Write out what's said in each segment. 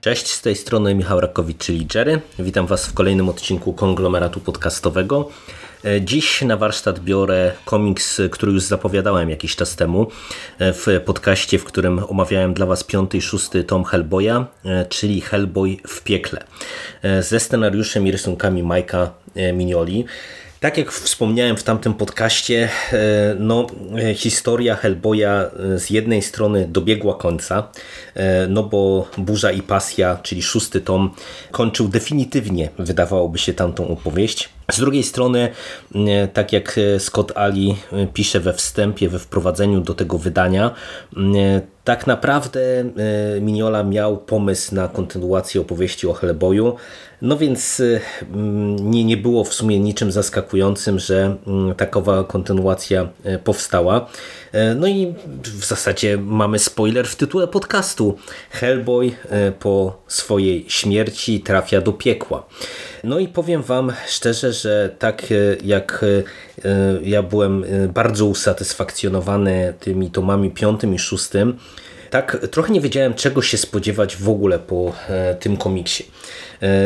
Cześć, z tej strony Michał Rakowicz, czyli Jerry. Witam Was w kolejnym odcinku Konglomeratu Podcastowego. Dziś na warsztat biorę komiks, który już zapowiadałem jakiś czas temu w podcaście, w którym omawiałem dla Was 5. i 6. tom Hellboya, czyli Hellboy w piekle, ze scenariuszem i rysunkami Majka Mignoli. Tak jak wspomniałem w tamtym podcaście, no, historia Hellboya z jednej strony dobiegła końca, no bo Burza i Pasja, czyli 6. tom, kończył definitywnie, wydawałoby się, tamtą opowieść. Z drugiej strony, tak jak Scott Ali pisze we wstępie, we wprowadzeniu do tego wydania, tak naprawdę Mignola miał pomysł na kontynuację opowieści o Hellboyu, no więc nie było w sumie niczym zaskakującym, że takowa kontynuacja powstała. No i w zasadzie mamy spoiler w tytule podcastu. Hellboy po swojej śmierci trafia do piekła. No i powiem Wam szczerze, że tak jak ja byłem bardzo usatysfakcjonowany tymi tomami 5. i 6. tak trochę nie wiedziałem, czego się spodziewać w ogóle po tym komiksie.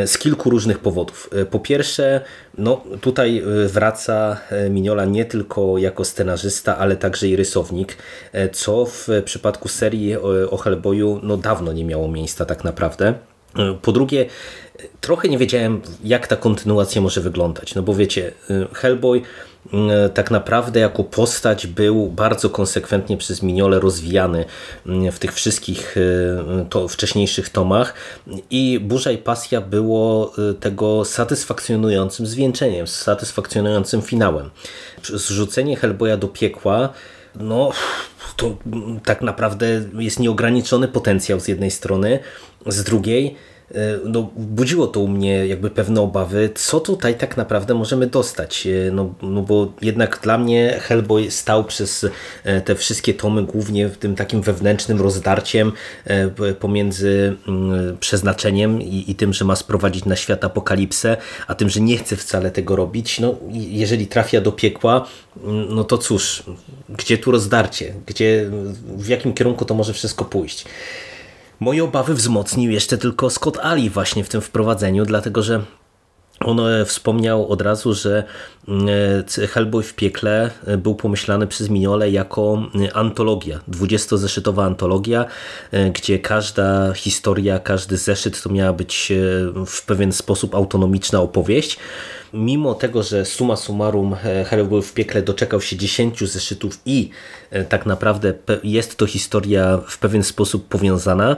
Z kilku różnych powodów. Po pierwsze, no tutaj wraca Mignola nie tylko jako scenarzysta, ale także i rysownik, co w przypadku serii o Hellboyu no dawno nie miało miejsca tak naprawdę. Po drugie, trochę nie wiedziałem, jak ta kontynuacja może wyglądać, no bo wiecie, Hellboy tak naprawdę jako postać był bardzo konsekwentnie przez Mignolę rozwijany w tych wszystkich wcześniejszych tomach i Burza i Pasja było tego satysfakcjonującym zwieńczeniem, satysfakcjonującym finałem. Zrzucenie Hellboya do piekła, no to tak naprawdę jest nieograniczony potencjał z jednej strony, z drugiej no, budziło to u mnie jakby pewne obawy, co tutaj tak naprawdę możemy dostać, no bo jednak dla mnie Hellboy stał przez te wszystkie tomy głównie w tym takim wewnętrznym rozdarciem pomiędzy przeznaczeniem i tym, że ma sprowadzić na świat apokalipsę, a tym, że nie chce wcale tego robić. No, jeżeli trafia do piekła, no to cóż, gdzie tu rozdarcie, w jakim kierunku to może wszystko pójść? Moje obawy wzmocnił jeszcze tylko Scott Ali właśnie w tym wprowadzeniu, dlatego że on wspomniał od razu, że Hellboy w piekle był pomyślany przez Mignolę jako antologia, 20-zeszytowa antologia, gdzie każda historia, każdy zeszyt to miała być w pewien sposób autonomiczna opowieść. Mimo tego, że summa summarum Hellboy w piekle doczekał się 10 zeszytów i tak naprawdę jest to historia w pewien sposób powiązana,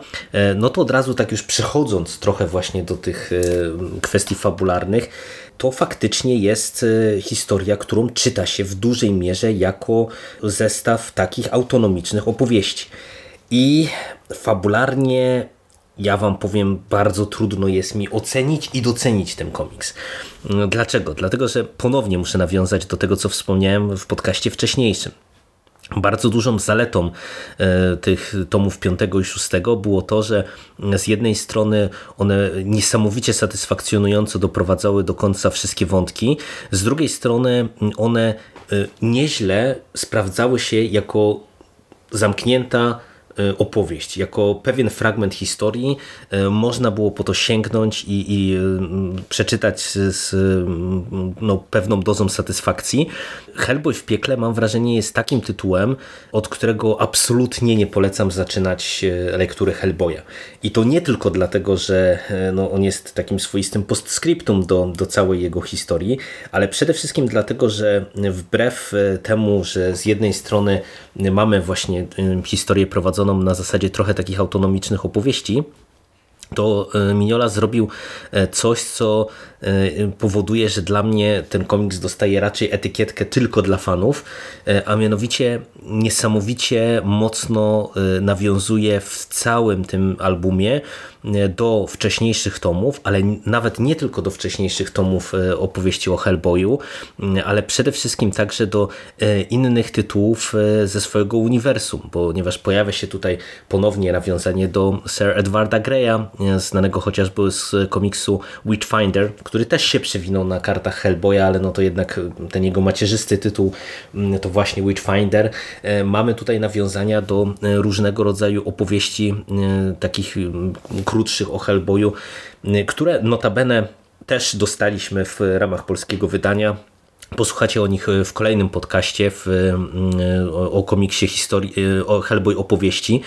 no to od razu tak już przechodząc trochę właśnie do tych kwestii fabularnych, to faktycznie jest historia, którą czyta się w dużej mierze jako zestaw takich autonomicznych opowieści. I fabularnie, ja Wam powiem, bardzo trudno jest mi ocenić i docenić ten komiks. Dlaczego? Dlatego, że ponownie muszę nawiązać do tego, co wspomniałem w podcaście wcześniejszym. Bardzo dużą zaletą tych tomów 5 i 6 było to, że z jednej strony one niesamowicie satysfakcjonująco doprowadzały do końca wszystkie wątki, z drugiej strony one nieźle sprawdzały się jako zamknięta opowieść, jako pewien fragment historii. Można było po to sięgnąć i przeczytać z no, pewną dozą satysfakcji. Hellboy w piekle, mam wrażenie, jest takim tytułem, od którego absolutnie nie polecam zaczynać lektury Hellboya. I to nie tylko dlatego, że no, on jest takim swoistym postscriptum do całej jego historii, ale przede wszystkim dlatego, że wbrew temu, że z jednej strony mamy właśnie historię prowadzoną na zasadzie trochę takich autonomicznych opowieści, to Mignola zrobił coś, co powoduje, że dla mnie ten komiks dostaje raczej etykietkę tylko dla fanów, a mianowicie niesamowicie mocno nawiązuje w całym tym albumie do wcześniejszych tomów, ale nawet nie tylko do wcześniejszych tomów opowieści o Hellboyu, ale przede wszystkim także do innych tytułów ze swojego uniwersum, ponieważ pojawia się tutaj ponownie nawiązanie do Sir Edwarda Greya, znanego chociażby z komiksu Witchfinder, który też się przewinął na kartach Hellboya, ale no to jednak ten jego macierzysty tytuł to właśnie Witchfinder. Mamy tutaj nawiązania do różnego rodzaju opowieści takich krótszych o Hellboyu, które notabene też dostaliśmy w ramach polskiego wydania. Posłuchacie o nich w kolejnym podcaście o komiksie historii, o Hellboy opowieści,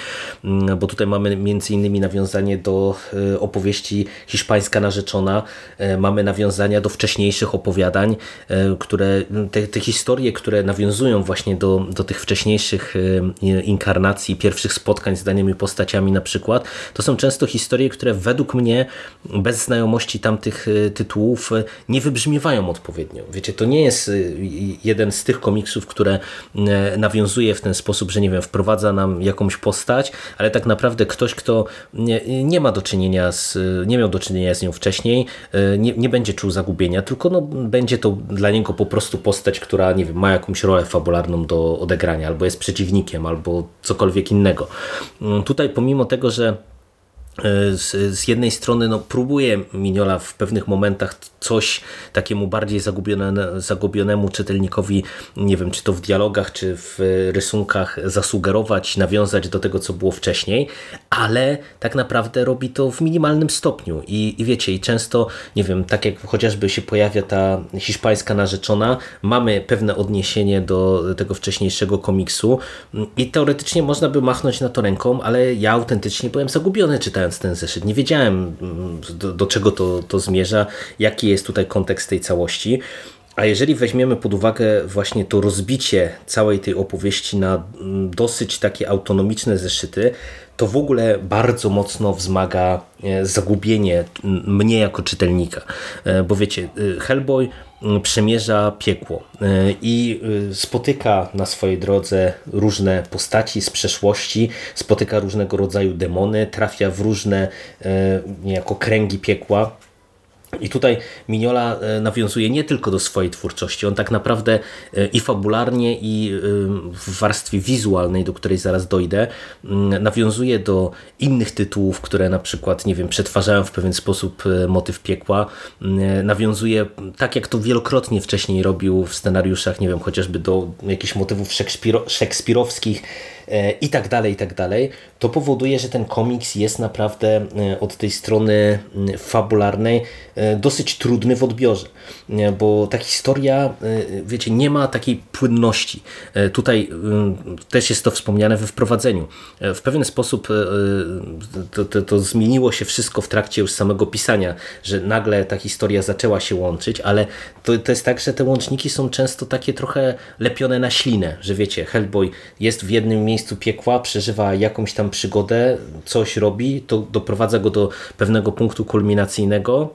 bo tutaj mamy między innymi nawiązanie do opowieści Hiszpańska narzeczona, mamy nawiązania do wcześniejszych opowiadań, które te historie, które nawiązują właśnie do tych wcześniejszych inkarnacji, pierwszych spotkań z danymi postaciami na przykład, to są często historie, które według mnie bez znajomości tamtych tytułów nie wybrzmiewają odpowiednio. Wiecie, to nie jest jeden z tych komiksów, które nawiązuje w ten sposób, że nie wiem, wprowadza nam jakąś postać, ale tak naprawdę ktoś, kto nie miał do czynienia z nią wcześniej, nie będzie czuł zagubienia, tylko no, będzie to dla niego po prostu postać, która nie wiem, ma jakąś rolę fabularną do odegrania, albo jest przeciwnikiem, albo cokolwiek innego. Tutaj pomimo tego, że z jednej strony no, próbuje Mignola w pewnych momentach coś takiemu bardziej zagubionemu czytelnikowi, nie wiem, czy to w dialogach, czy w rysunkach zasugerować, nawiązać do tego, co było wcześniej, ale tak naprawdę robi to w minimalnym stopniu i wiecie, i często, nie wiem, tak jak chociażby się pojawia ta Hiszpańska narzeczona, mamy pewne odniesienie do tego wcześniejszego komiksu i teoretycznie można by machnąć na to ręką, ale ja autentycznie byłem zagubiony czytając ten zeszyt. Nie wiedziałem do czego to zmierza, jaki jest tutaj kontekst tej całości. A jeżeli weźmiemy pod uwagę właśnie to rozbicie całej tej opowieści na dosyć takie autonomiczne zeszyty, to w ogóle bardzo mocno wzmaga zagubienie mnie jako czytelnika. Bo wiecie, Hellboy przemierza piekło i spotyka na swojej drodze różne postaci z przeszłości, spotyka różnego rodzaju demony, trafia w różne niejako kręgi piekła. I tutaj Mignola nawiązuje nie tylko do swojej twórczości, on tak naprawdę i fabularnie, i w warstwie wizualnej, do której zaraz dojdę, nawiązuje do innych tytułów, które na przykład, nie wiem, przetwarzają w pewien sposób motyw piekła, nawiązuje tak jak to wielokrotnie wcześniej robił w scenariuszach, nie wiem, chociażby do jakichś motywów szekspirowskich, i tak dalej, to powoduje, że ten komiks jest naprawdę od tej strony fabularnej dosyć trudny w odbiorze, bo ta historia, wiecie, nie ma takiej płynności. Tutaj też jest to wspomniane we wprowadzeniu. W pewien sposób to zmieniło się wszystko w trakcie już samego pisania, że nagle ta historia zaczęła się łączyć, ale to jest tak, że te łączniki są często takie trochę lepione na ślinę, że wiecie, Hellboy jest w jednym miejscu piekła, przeżywa jakąś tam przygodę, coś robi, to doprowadza go do pewnego punktu kulminacyjnego.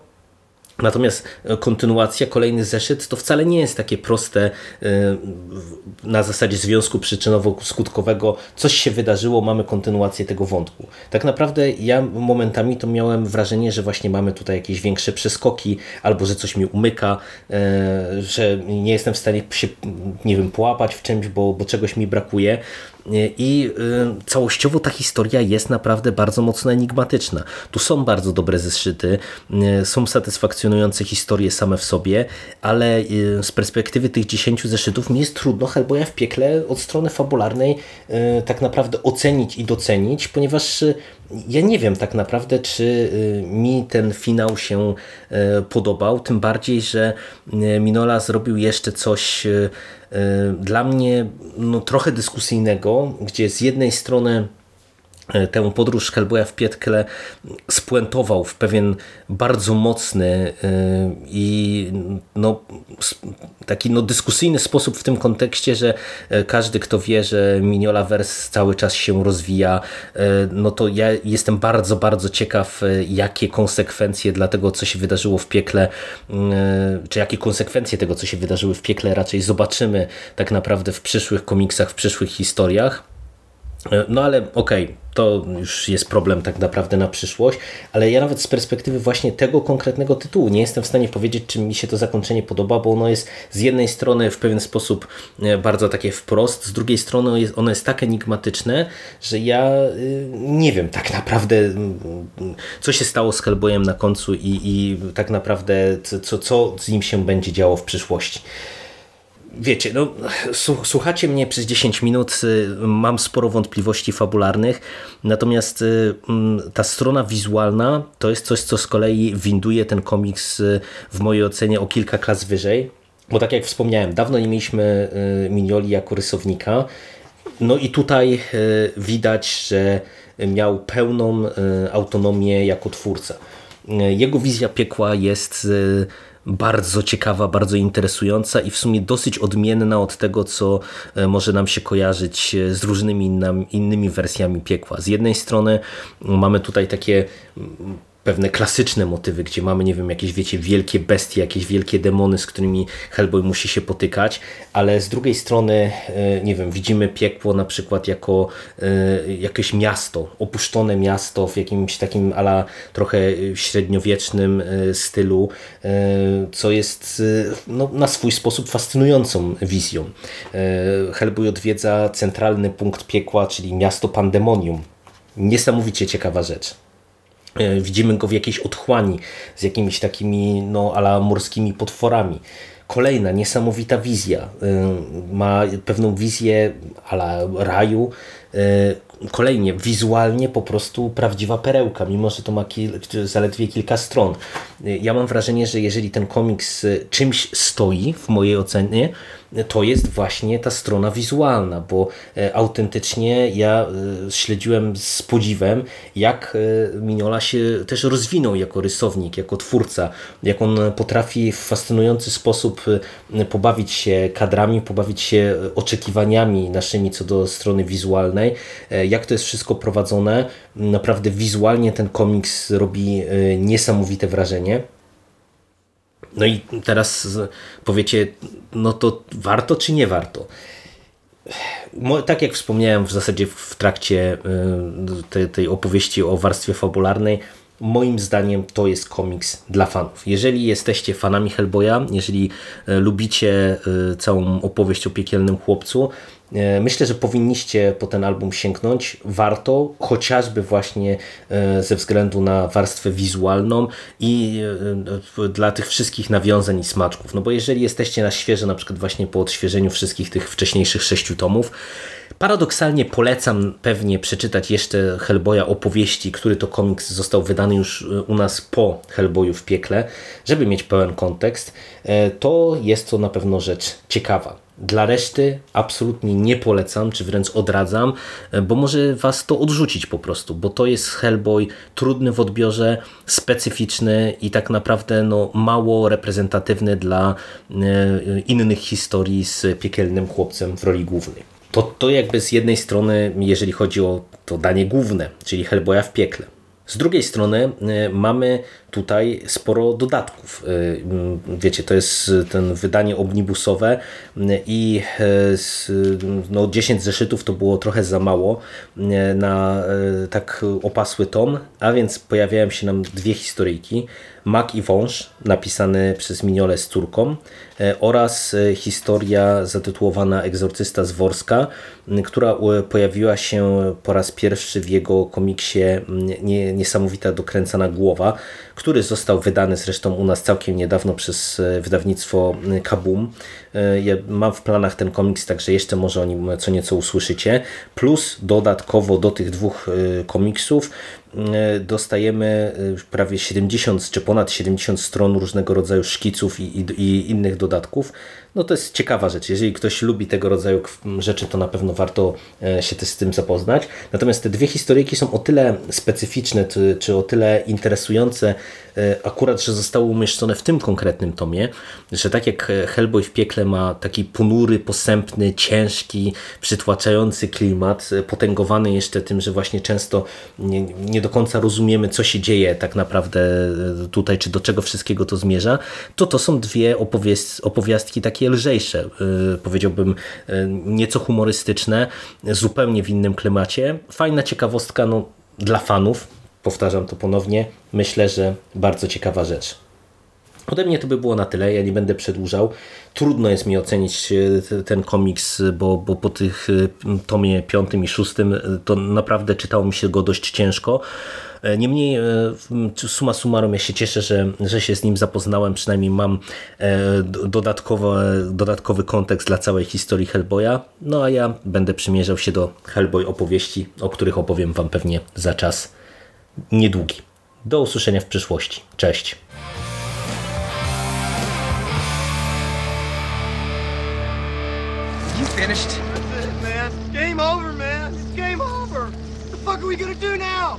Natomiast kontynuacja, kolejny zeszyt to wcale nie jest takie proste na zasadzie związku przyczynowo-skutkowego. Coś się wydarzyło, mamy kontynuację tego wątku. Tak naprawdę ja momentami to miałem wrażenie, że właśnie mamy tutaj jakieś większe przeskoki albo że coś mi umyka, że nie jestem w stanie się, nie wiem, połapać w czymś, bo czegoś mi brakuje. I całościowo ta historia jest naprawdę bardzo mocno enigmatyczna. Tu są bardzo dobre zeszyty, są satysfakcjonujące historie same w sobie, ale z perspektywy tych 10 zeszytów mi jest trudno Hellboya w piekle od strony fabularnej tak naprawdę ocenić i docenić, ponieważ ja nie wiem tak naprawdę, czy mi ten finał się podobał, tym bardziej, że Mignola zrobił jeszcze coś dla mnie no, trochę dyskusyjnego, gdzie z jednej strony tę podróż Hellboya w Pietkle spuentował w pewien bardzo mocny i taki dyskusyjny sposób w tym kontekście, że każdy, kto wie, że Mignolaverse cały czas się rozwija, to ja jestem bardzo, bardzo ciekaw, jakie konsekwencje dla tego, co się wydarzyło w Piekle, czy jakie konsekwencje tego, co się wydarzyły w Piekle raczej zobaczymy tak naprawdę w przyszłych komiksach, w przyszłych historiach. No ale okej, to już jest problem tak naprawdę na przyszłość, ale ja nawet z perspektywy właśnie tego konkretnego tytułu nie jestem w stanie powiedzieć, czy mi się to zakończenie podoba, bo ono jest z jednej strony w pewien sposób bardzo takie wprost, z drugiej strony ono jest tak enigmatyczne, że ja nie wiem tak naprawdę, co się stało z Hellboyem na końcu i tak naprawdę co z nim się będzie działo w przyszłości. Wiecie, słuchacie mnie przez 10 minut, mam sporo wątpliwości fabularnych, natomiast ta strona wizualna to jest coś, co z kolei winduje ten komiks w mojej ocenie o kilka klas wyżej, bo tak jak wspomniałem, dawno nie mieliśmy Mignoli jako rysownika, no i tutaj widać, że miał pełną autonomię jako twórca. Jego wizja piekła jest bardzo ciekawa, bardzo interesująca i w sumie dosyć odmienna od tego, co może nam się kojarzyć z różnymi innymi wersjami piekła. Z jednej strony mamy tutaj takie pewne klasyczne motywy, gdzie mamy, jakieś wielkie bestie, jakieś wielkie demony, z którymi Hellboy musi się potykać, ale z drugiej strony, widzimy piekło na przykład jako jakieś miasto, opuszczone miasto w jakimś takim ala trochę średniowiecznym stylu, co jest na swój sposób fascynującą wizją. Hellboy odwiedza centralny punkt piekła, czyli miasto Pandemonium. Niesamowicie ciekawa rzecz. Widzimy go w jakiejś otchłani z jakimiś takimi ala morskimi potworami. Kolejna niesamowita wizja. Ma pewną wizję ala raju. Kolejnie wizualnie po prostu prawdziwa perełka, mimo że to ma zaledwie kilka stron. Ja mam wrażenie, że jeżeli ten komiks czymś stoi w mojej ocenie, to jest właśnie ta strona wizualna, bo autentycznie ja śledziłem z podziwem, jak Mignola się też rozwinął jako rysownik, jako twórca, jak on potrafi w fascynujący sposób pobawić się kadrami, pobawić się oczekiwaniami naszymi co do strony wizualnej, jak to jest wszystko prowadzone. Naprawdę wizualnie ten komiks robi niesamowite wrażenie. No i teraz powiecie, to warto czy nie warto? Tak jak wspomniałem w zasadzie w trakcie tej opowieści o warstwie fabularnej, moim zdaniem to jest komiks dla fanów. Jeżeli jesteście fanami Hellboya, jeżeli lubicie całą opowieść o piekielnym chłopcu, myślę, że powinniście po ten album sięgnąć. Warto, chociażby właśnie ze względu na warstwę wizualną i dla tych wszystkich nawiązań i smaczków. Bo jeżeli jesteście na świeżo, na przykład właśnie po odświeżeniu wszystkich tych wcześniejszych 6 tomów, paradoksalnie polecam pewnie przeczytać jeszcze Hellboya opowieści, który to komiks został wydany już u nas po Hellboyu w piekle, żeby mieć pełen kontekst. To jest to na pewno rzecz ciekawa. Dla reszty absolutnie nie polecam, czy wręcz odradzam, bo może was to odrzucić po prostu, bo to jest Hellboy trudny w odbiorze, specyficzny i tak naprawdę mało reprezentatywny dla innych historii z piekielnym chłopcem w roli głównej. To jakby z jednej strony, jeżeli chodzi o to danie główne, czyli Hellboya w piekle. Z drugiej strony mamy tutaj sporo dodatków. To jest ten wydanie omnibusowe i 10 zeszytów to było trochę za mało na tak opasły tom, a więc pojawiają się nam dwie historyjki. Mak i wąż, napisany przez Mignolę z córką, oraz historia zatytułowana Egzorcysta z Worska, która pojawiła się po raz pierwszy w jego komiksie Niesamowita dokręcana głowa, który został wydany zresztą u nas całkiem niedawno przez wydawnictwo Kabum. Ja mam w planach ten komiks, także jeszcze może o nim co nieco usłyszycie. Plus dodatkowo do tych dwóch komiksów dostajemy prawie 70 czy ponad 70 stron różnego rodzaju szkiców i innych dodatków. No to jest ciekawa rzecz. Jeżeli ktoś lubi tego rodzaju rzeczy, to na pewno warto się też z tym zapoznać. Natomiast te dwie historyjki są o tyle specyficzne, czy o tyle interesujące akurat, że zostały umieszczone w tym konkretnym tomie, że tak jak Hellboy w piekle ma taki ponury, posępny, ciężki, przytłaczający klimat, potęgowany jeszcze tym, że właśnie często nie do końca rozumiemy, co się dzieje tak naprawdę tutaj, czy do czego wszystkiego to zmierza, to są dwie opowiastki takie lżejsze, powiedziałbym nieco humorystyczne, zupełnie w innym klimacie. Fajna ciekawostka dla fanów, powtarzam to ponownie, myślę, że bardzo ciekawa rzecz. Ode mnie to by było na tyle, ja nie będę przedłużał. Trudno jest mi ocenić ten komiks, bo po tych tomie 5. i 6. to naprawdę czytało mi się go dość ciężko. Niemniej summa summarum ja się cieszę, że się z nim zapoznałem, przynajmniej mam dodatkowy kontekst dla całej historii Hellboya. No a ja będę przymierzał się do Hellboy opowieści, o których opowiem wam pewnie za czas niedługi. Do usłyszenia w przyszłości. Cześć! Finished. That's it, man. It's game over, man. It's game over. What the fuck are we gonna do now?